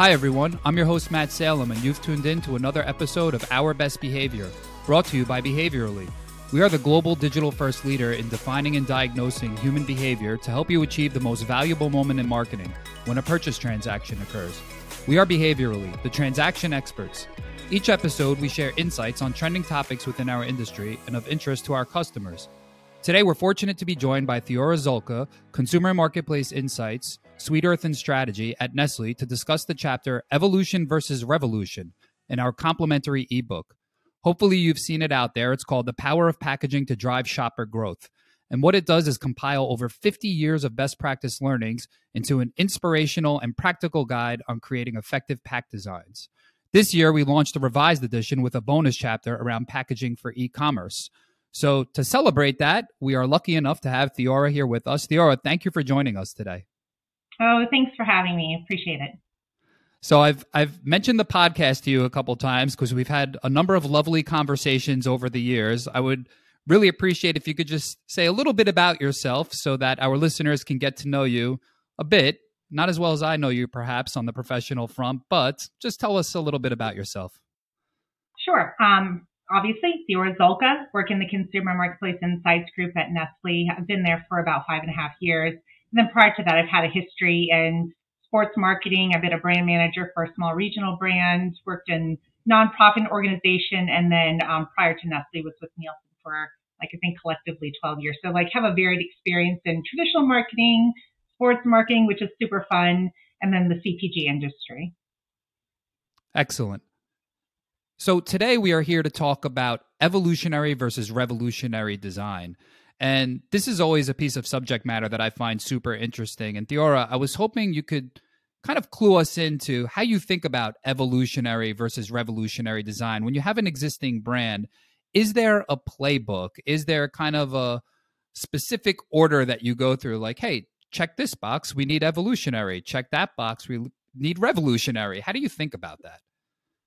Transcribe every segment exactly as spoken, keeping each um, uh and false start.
Hi everyone, I'm your host Matt Salem and you've tuned in to another episode of Our Best Behavior, brought to you by Behaviorally. We are the global digital-first leader in defining and diagnosing human behavior to help you achieve the most valuable moment in marketing, when a purchase transaction occurs. We are Behaviorally, the transaction experts. Each episode we share insights on trending topics within our industry and of interest to our customers. Today we're fortunate to be joined by Theora Zolka, Consumer Marketplace Insights, Sweet Earth and Strategy at Nestle, to discuss the chapter Evolution versus Revolution in our complimentary ebook. Hopefully you've seen it out there. It's called The Power of Packaging to Drive Shopper Growth. And what it does is compile over fifty years of best practice learnings into an inspirational and practical guide on creating effective pack designs. This year, we launched a revised edition with a bonus chapter around packaging for e-commerce. So to celebrate that, we are lucky enough to have Theora here with us. Theora, thank you for joining us today. Oh, thanks for having me. Appreciate it. So I've I've mentioned the podcast to you a couple times because we've had a number of lovely conversations over the years. I would really appreciate if you could just say a little bit about yourself so that our listeners can get to know you a bit, not as well as I know you perhaps on the professional front, but just tell us a little bit about yourself. Sure. Um, obviously, Theora Zolka, work in the Consumer Marketplace Insights Group at Nestle. I've been there for about five and a half years. And then prior to that, I've had a history in sports marketing. I've been a brand manager for a small regional brand, worked in nonprofit organization. And then um, prior to Nestle was with Nielsen for, like, I think collectively twelve years. So like have a varied experience in traditional marketing, sports marketing, which is super fun. And then the C P G industry. Excellent. So today we are here to talk about evolutionary versus revolutionary design. And this is always a piece of subject matter that I find super interesting. And Theora, I was hoping you could kind of clue us into how you think about evolutionary versus revolutionary design. When you have an existing brand, is there a playbook? Is there kind of a specific order that you go through? Like, hey, check this box, we need evolutionary. Check that box, we need revolutionary. How do you think about that?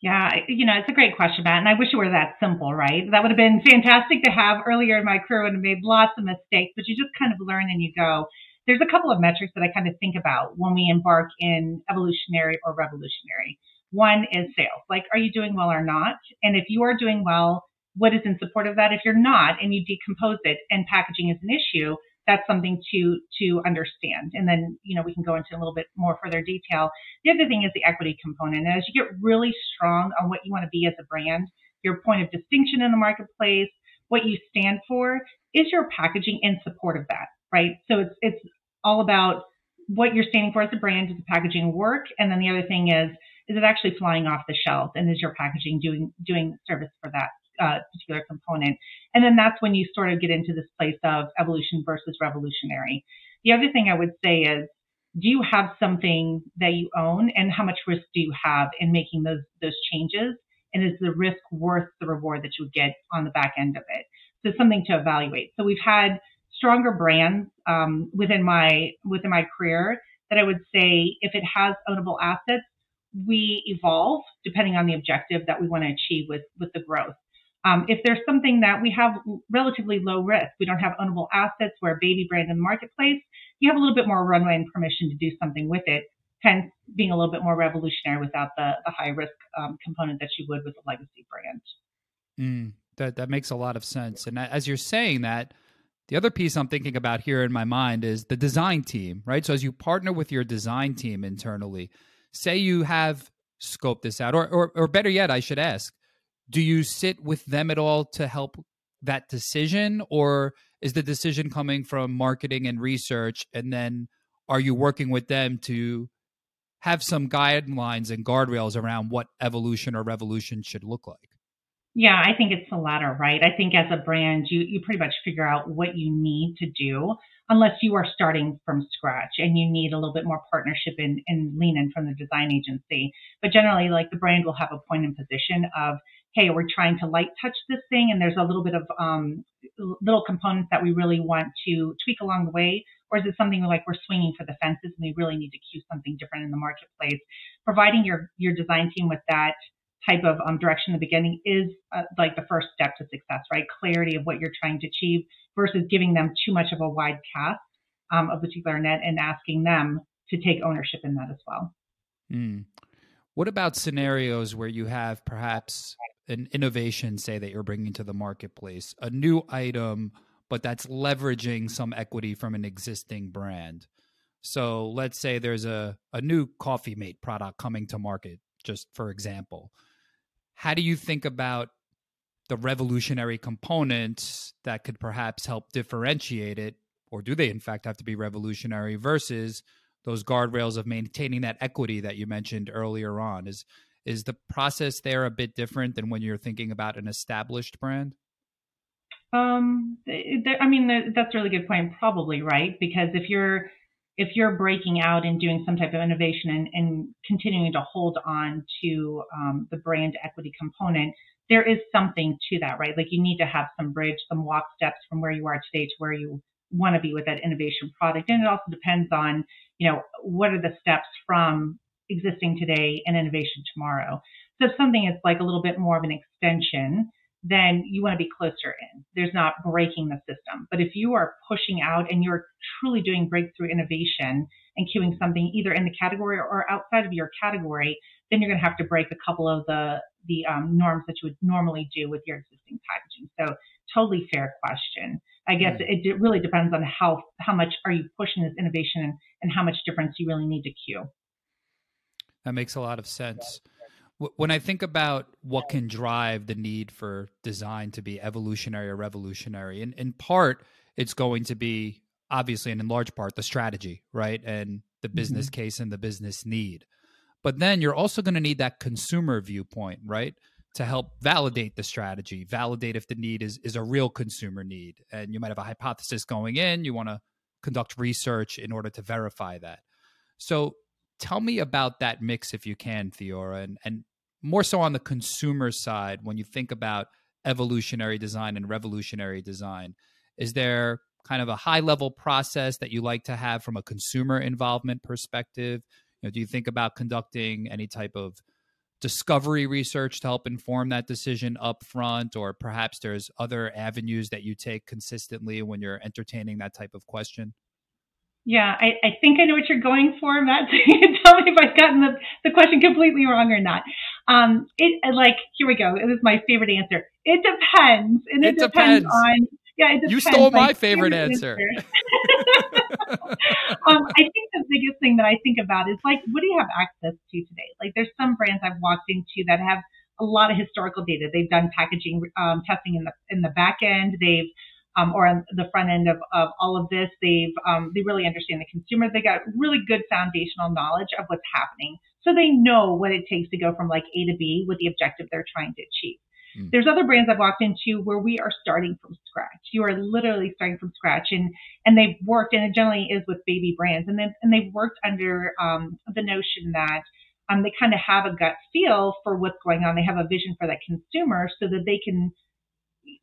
Yeah, you know, it's a great question, Matt, and I wish it were that simple, right? That would have been fantastic to have earlier in my career when I made lots of mistakes, but you just kind of learn and you go. There's a couple of metrics that I kind of think about when we embark in evolutionary or revolutionary. One is sales. Like, are you doing well or not? And if you are doing well, what is in support of that? If you're not and you decompose it and packaging is an issue, that's something to to understand. And then, you know, we can go into a little bit more further detail. The other thing is the equity component. And as you get really strong on what you want to be as a brand, your point of distinction in the marketplace, what you stand for, is your packaging in support of that, right? So it's it's all about what you're standing for as a brand. Does the packaging work? And then the other thing is, is it actually flying off the shelf? And is your packaging doing doing service for that Uh, particular component? And then that's when you sort of get into this place of evolution versus revolutionary. The other thing I would say is, do you have something that you own, and how much risk do you have in making those those changes? And is the risk worth the reward that you would get on the back end of it? So something to evaluate. So we've had stronger brands um, within my within my career that I would say, if it has ownable assets, we evolve depending on the objective that we want to achieve with with the growth. Um, if there's something that we have relatively low risk, we don't have ownable assets, we're a baby brand in the marketplace, you have a little bit more runway and permission to do something with it, hence being a little bit more revolutionary without the, the high risk um, component that you would with a legacy brand. Mm, that, that makes a lot of sense. And as you're saying that, the other piece I'm thinking about here in my mind is the design team, right? So as you partner with your design team internally, say you have scoped this out, or or, or better yet, I should ask, do you sit with them at all to help that decision, or is the decision coming from marketing and research? And then are you working with them to have some guidelines and guardrails around what evolution or revolution should look like? Yeah, I think it's the latter, right? I think as a brand, you, you pretty much figure out what you need to do, unless you are starting from scratch and you need a little bit more partnership and, and lean in from the design agency. But generally, like, the brand will have a point in position of, hey, we're trying to light touch this thing, and there's a little bit of um, little components that we really want to tweak along the way, or is it something like we're swinging for the fences and we really need to cue something different in the marketplace? Providing your, your design team with that type of um, direction in the beginning is uh, like the first step to success, right? Clarity of what you're trying to achieve versus giving them too much of a wide cast um, of a particular net and asking them to take ownership in that as well. Mm. What about scenarios where you have perhaps an innovation, say, that you're bringing to the marketplace, a new item, but that's leveraging some equity from an existing brand? So let's say there's a, a new Coffee Mate product coming to market, just for example. How do you think about the revolutionary components that could perhaps help differentiate it, or do they in fact have to be revolutionary, versus those guardrails of maintaining that equity that you mentioned earlier on? Is is the process there a bit different than when you're thinking about an established brand? Um, I mean, that's a really good point, probably, right? Because if you're if you're breaking out and doing some type of innovation and, and continuing to hold on to um, the brand equity component, there is something to that, right? Like you need to have some bridge, some walk steps from where you are today to where you want to be with that innovation product. And it also depends on, you know, what are the steps from existing today and innovation tomorrow. So if something is like a little bit more of an extension, then you want to be closer in. There's not breaking the system. But if you are pushing out and you're truly doing breakthrough innovation and queuing something either in the category or outside of your category, then you're going to have to break a couple of the, the um, norms that you would normally do with your existing packaging. So totally fair question. I guess mm. it really depends on how, how much are you pushing this innovation and, and how much difference you really need to queue. That makes a lot of sense. Yeah. When I think about what can drive the need for design to be evolutionary or revolutionary, in, in part, it's going to be, obviously, and in large part, the strategy, right? And the business mm-hmm. case and the business need. But then you're also going to need that consumer viewpoint, right? To help validate the strategy, validate if the need is, is a real consumer need. And you might have a hypothesis going in. You want to conduct research in order to verify that. So tell me about that mix, if you can, Theora, and, and more so on the consumer side, when you think about evolutionary design and revolutionary design. Is there kind of a high-level process that you like to have from a consumer involvement perspective? You know, do you think about conducting any type of discovery research to help inform that decision up front, or perhaps there's other avenues that you take consistently when you're entertaining that type of question? Yeah, I, I think I know what you're going for, Matt. So you can tell me if I've gotten the, the question completely wrong or not. Um, it like here we go. It was my favorite answer. It depends, and it, it depends. depends on yeah. It depends. You stole my, my favorite, favorite answer. answer. um, I think the biggest thing that I think about is like, what do you have access to today? Like, there's some brands I've walked into that have a lot of historical data. They've done packaging um, testing in the in the back end. They've Um, or on the front end of, of all of this, they've um, they really understand the consumer. They got really good foundational knowledge of what's happening, so they know what it takes to go from like A to B with the objective they're trying to achieve. Mm. There's other brands I've walked into where we are starting from scratch. You are literally starting from scratch, and and they've worked, and it generally is with baby brands, and then and they've worked under um, the notion that um, they kind of have a gut feel for what's going on. They have a vision for that consumer, so that they can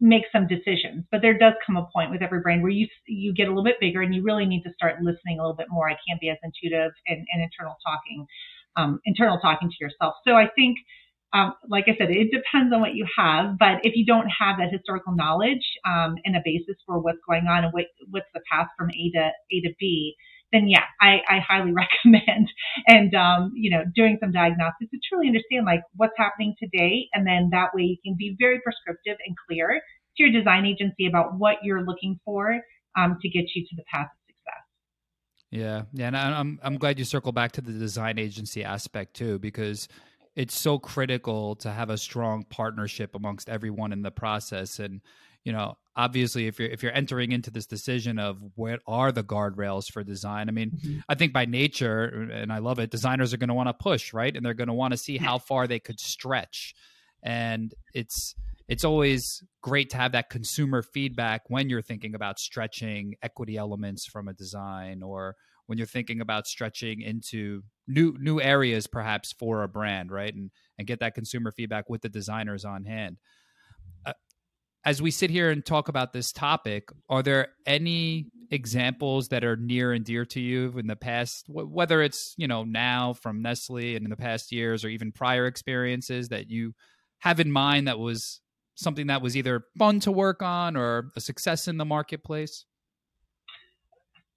make some decisions. But there does come a point with every brand where you you get a little bit bigger and you really need to start listening a little bit more. I can't be as intuitive and, and internal talking, um, internal talking to yourself. So I think, um, like I said, it depends on what you have. But if you don't have that historical knowledge um, and a basis for what's going on and what what's the path from A to A to B, then yeah, I, I highly recommend and, um, you know, doing some diagnostics to truly understand like what's happening today. And then that way you can be very prescriptive and clear to your design agency about what you're looking for um, to get you to the path of success. Yeah. Yeah. And I'm, I'm glad you circle back to the design agency aspect too, because it's so critical to have a strong partnership amongst everyone in the process. And, you know, obviously, if you're if you're entering into this decision of what are the guardrails for design, I mean, mm-hmm. I think by nature, and I love it, designers are going to want to push, right? And they're going to want to see how far they could stretch. And it's it's always great to have that consumer feedback when you're thinking about stretching equity elements from a design, or when you're thinking about stretching into new new areas, perhaps for a brand, right? And and get that consumer feedback with the designers on hand. As we sit here and talk about this topic, are there any examples that are near and dear to you in the past, w- whether it's, you know, now from Nestle and in the past years, or even prior experiences that you have in mind that was something that was either fun to work on or a success in the marketplace?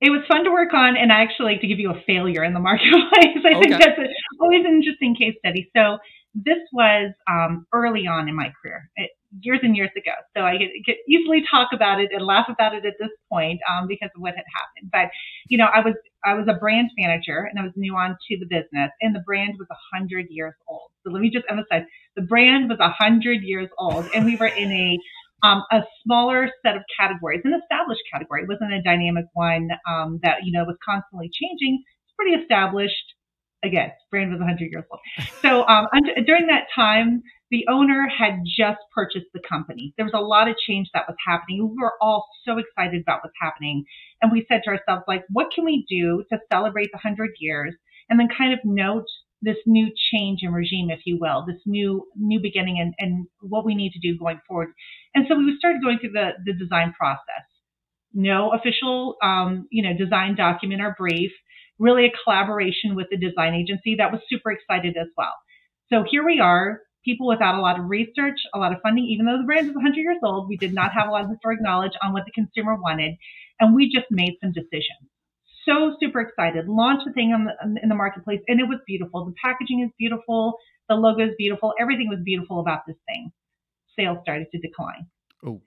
It was fun to work on, and I actually like to give you a failure in the marketplace. I okay. think that's a, always an interesting case study. So this was um, early on in my career, it, years and years ago. So I could, could easily talk about it and laugh about it at this point um, because of what had happened. But, you know, I was I was a brand manager, and I was new on to the business, and the brand was one hundred years old. So let me just emphasize, the brand was one hundred years old, and we were in a Um, a smaller set of categories, an established category. It wasn't a dynamic one um, that, you know, was constantly changing. It's pretty established. Again, brand was one hundred years old. So um, under, during that time, the owner had just purchased the company. There was a lot of change that was happening. We were all so excited about what's happening. And we said to ourselves, like, what can we do to celebrate the one hundred years and then kind of note this new change in regime, if you will, this new new beginning and, and what we need to do going forward. And so we started going through the, the design process. No official, um, you know, design document or brief, really a collaboration with the design agency that was super excited as well. So here we are, people without a lot of research, a lot of funding, even though the brand is one hundred years old, we did not have a lot of historic knowledge on what the consumer wanted. And we just made some decisions. So super excited, launched the thing on the, in the marketplace, and it was beautiful. The packaging is beautiful. The logo is beautiful. Everything was beautiful about this thing. Sales started to decline. Oh.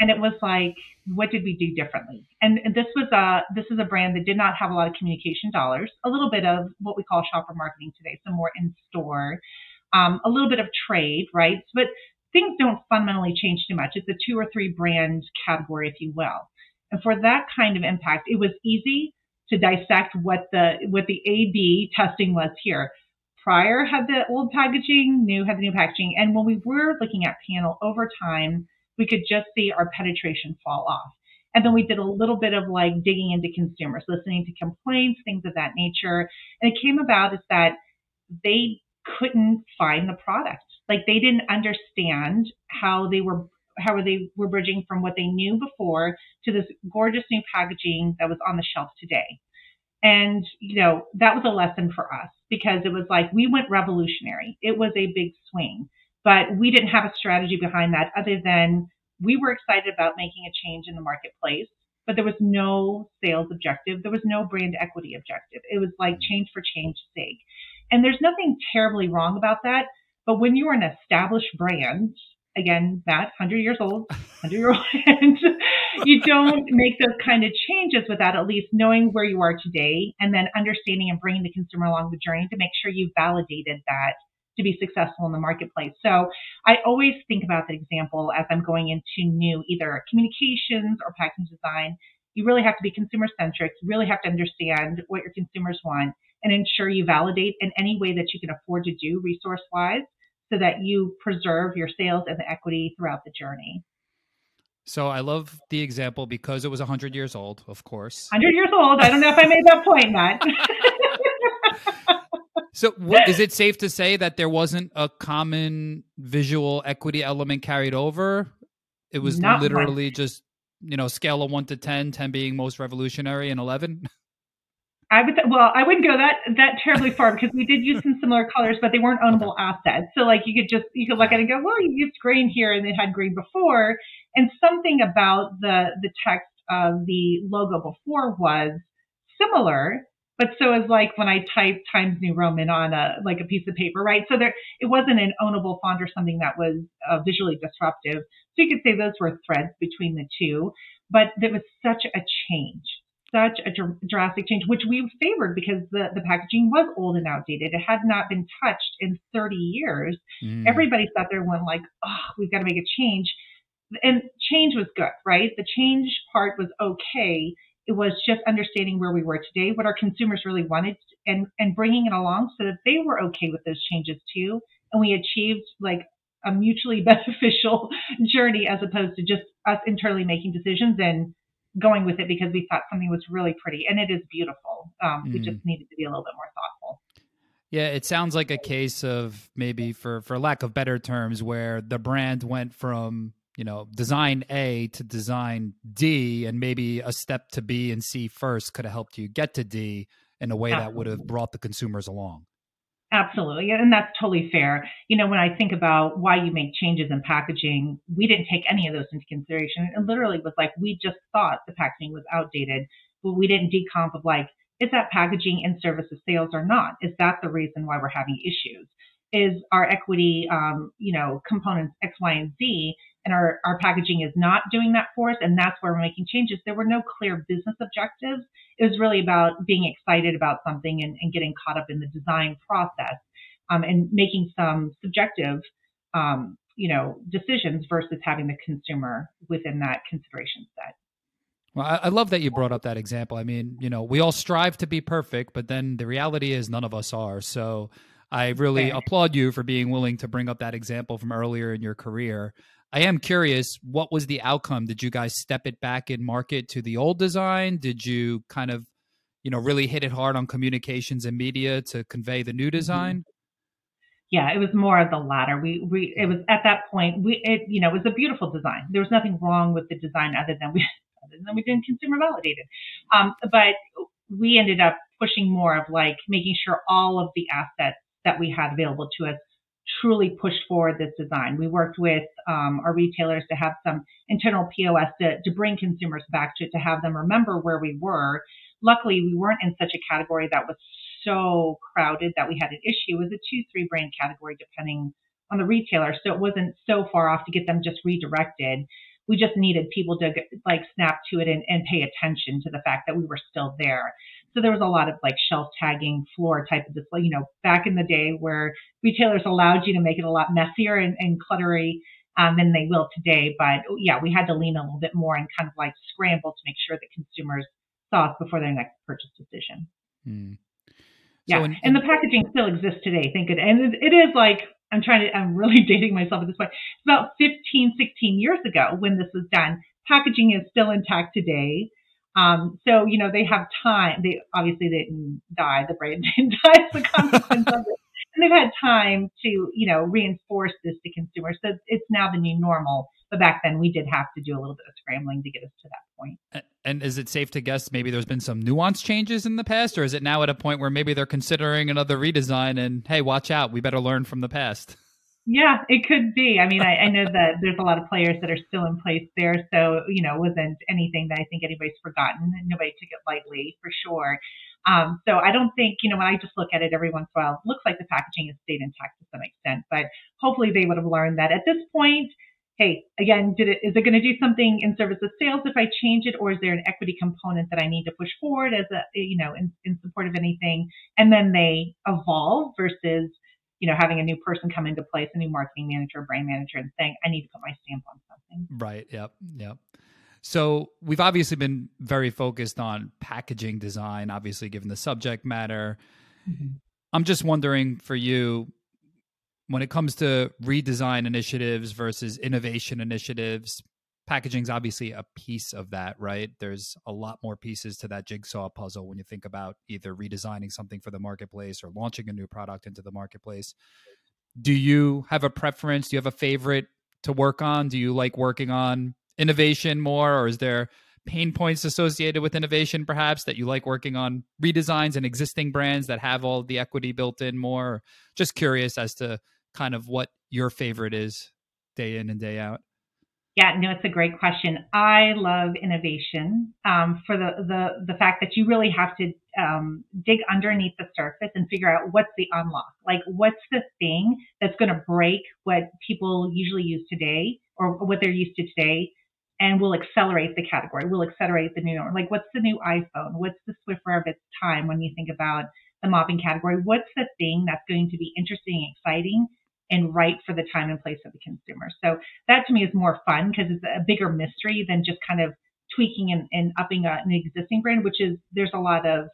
And it was like, what did we do differently? And, and this was a, this is a brand that did not have a lot of communication dollars, a little bit of what we call shopper marketing today, so more in-store, um, a little bit of trade, right? But things don't fundamentally change too much. It's a two or three brand category, if you will. And for that kind of impact, it was easy to dissect what the what the A B testing was here. Prior had the old packaging, new had the new packaging. And when we were looking at panel over time, we could just see our penetration fall off. And then we did a little bit of like digging into consumers, listening to complaints, things of that nature. And it came about is that they couldn't find the product. Like they didn't understand how they were how they were bridging from what they knew before to this gorgeous new packaging that was on the shelf today. And, you know, that was a lesson for us because it was like we went revolutionary. It was a big swing, but we didn't have a strategy behind that other than we were excited about making a change in the marketplace, but there was no sales objective. There was no brand equity objective. It was like change for change's sake. And there's nothing terribly wrong about that. But when you're an established brand, again, Matt, one hundred years old, one hundred year old, and you don't make those kind of changes without at least knowing where you are today and then understanding and bringing the consumer along the journey to make sure you validated that to be successful in the marketplace. So I always think about that example as I'm going into new either communications or packaging design. You really have to be consumer centric. You really have to understand what your consumers want and ensure you validate in any way that you can afford to do resource wise, so that you preserve your sales and the equity throughout the journey. So I love the example because it was one hundred years old, of course. one hundred years old. I don't know if I made that point, Matt. So what, is it safe to say that there wasn't a common visual equity element carried over? It was Not literally much. Just, you know, scale of one to ten, ten being most revolutionary and eleven? I would th- well, I wouldn't go that that terribly far because we did use some similar colors, but they weren't ownable assets. So like you could just you could look at it and go, well, you used green here and it had green before, and something about the the text of the logo before was similar. But so is like when I typed Times New Roman on a like a piece of paper, right? So there it wasn't an ownable font or something that was uh, visually disruptive. So you could say those were threads between the two, but there was such a change. Such a dr- drastic change, which we favored because the, the packaging was old and outdated. It had not been touched in thirty years. Mm. Everybody sat there and went like, oh, we've got to make a change. And change was good, right? The change part was okay. It was just understanding where we were today, what our consumers really wanted, and, and bringing it along so that they were okay with those changes too. And we achieved like a mutually beneficial journey as opposed to just us internally making decisions and going with it because we thought something was really pretty and it is beautiful. Um, mm. We just needed to be a little bit more thoughtful. Yeah. It sounds like a case of maybe for, for lack of better terms, where the brand went from, you know, design A to design D, and maybe a step to B and C first could have helped you get to D in a way Absolutely. That would have brought the consumers along. Absolutely. And that's totally fair. You know, when I think about why you make changes in packaging, we didn't take any of those into consideration. It literally was like, we just thought the packaging was outdated. well, we didn't decomp of like, is that packaging in service of sales or not? Is that the reason why we're having issues? Is our equity, um, you know, components X, Y, and Z, and our, our packaging is not doing that for us, and that's where we're making changes. There were no clear business objectives. It was really about being excited about something and, and getting caught up in the design process um, and making some subjective, um, you know, decisions versus having the consumer within that consideration set. Well, I, I love that you brought up that example. I mean, you know, we all strive to be perfect, but then the reality is none of us are. So I really applaud you for being willing to bring up that example from earlier in your career. I am curious, what was the outcome? Did you guys step it back in market to the old design? Did you kind of, you know, really hit it hard on communications and media to convey the new design? Yeah, it was more of the latter. We, we, it was at that point, we, it, you know, it was a beautiful design. There was nothing wrong with the design other than we, other than we didn't consumer validate it. Um, but we ended up pushing more of like making sure all of the assets that we had available to us truly pushed forward this design. We worked with um, our retailers to have some internal P O S to, to bring consumers back to it, to have them remember where we were. Luckily, we weren't in such a category that was so crowded that we had an issue. It was a two, three brand category, depending on the retailer. So it wasn't so far off to get them just redirected. We just needed people to like snap to it and, and pay attention to the fact that we were still there. So there was a lot of like shelf tagging, floor type of display, you know, back in the day where retailers allowed you to make it a lot messier and, and cluttery um, than they will today. But yeah, we had to lean a little bit more and kind of like scramble to make sure that consumers saw us before their next purchase decision. Mm. So yeah. In- and the packaging still exists today, thank goodness. And it, it is like, I'm trying to, I'm really dating myself at this point. It's about fifteen, sixteen years ago when this was done. Packaging is still intact today. Um, so, you know, they have time. They obviously they didn't die. The brand didn't die. It's a consequence of it. And they've had time to, you know, reinforce this to consumers. So it's now the new normal. But back then we did have to do a little bit of scrambling to get us to that point. And is it safe to guess maybe there's been some nuanced changes in the past, or is it now at a point where maybe they're considering another redesign and, hey, watch out, we better learn from the past? Yeah, it could be. I mean, I, I know that there's a lot of players that are still in place there. So, you know, it wasn't anything that I think anybody's forgotten. Nobody took it lightly, for sure. Um, so I don't think, you know, when I just look at it every once in a while, it looks like the packaging has stayed intact to some extent. But hopefully they would have learned that at this point. Hey, again, did it, is it going to do something in service of sales if I change it? Or is there an equity component that I need to push forward as a, you know, in, in support of anything? And then they evolve versus, you know, having a new person come into place, a new marketing manager, brand manager, and saying, I need to put my stamp on something. Right. Yep. Yep. So we've obviously been very focused on packaging design, obviously given the subject matter. Mm-hmm. I'm just wondering for you, when it comes to redesign initiatives versus innovation initiatives, packaging is obviously a piece of that, right? There's a lot more pieces to that jigsaw puzzle when you think about either redesigning something for the marketplace or launching a new product into the marketplace. Do you have a preference? Do you have a favorite to work on? Do you like working on innovation more, or is there pain points associated with innovation perhaps that you like working on redesigns and existing brands that have all the equity built in more? Just curious as to kind of what your favorite is day in and day out. Yeah, no, it's a great question. I love innovation um, for the, the, the fact that you really have to um, dig underneath the surface and figure out what's the unlock. Like, what's the thing that's going to break what people usually use today or what they're used to today and will accelerate the category, will accelerate the new norm. Like, what's the new iPhone? What's the Swiffer of its time when you think about the mopping category? What's the thing that's going to be interesting and exciting and right for the time and place of the consumer? So that to me is more fun because it's a bigger mystery than just kind of tweaking and, and upping an existing brand, which is, there's a lot of,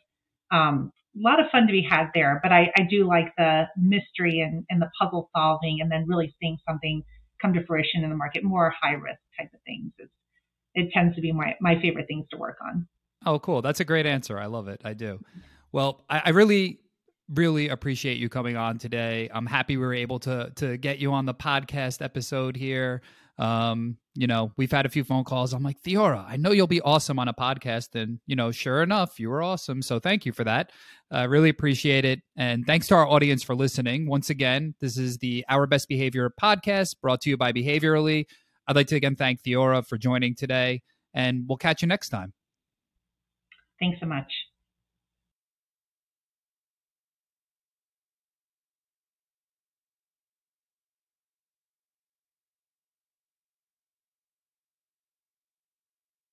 um, a lot of fun to be had there. But I, I do like the mystery and, and the puzzle solving and then really seeing something come to fruition in the market, more high risk type of things. It's, it tends to be my, my favorite things to work on. Oh, cool. That's a great answer. I love it. I do. Well, I, I really... really appreciate you coming on today. I'm happy we were able to to get you on the podcast episode here. Um, you know, we've had a few phone calls. I'm like, Theora, I know you'll be awesome on a podcast. And, you know, sure enough, you were awesome. So thank you for that. I uh, really appreciate it. And thanks to our audience for listening. Once again, this is the Our Best Behavior podcast brought to you by Behaviorally. I'd like to again thank Theora for joining today, and we'll catch you next time. Thanks so much.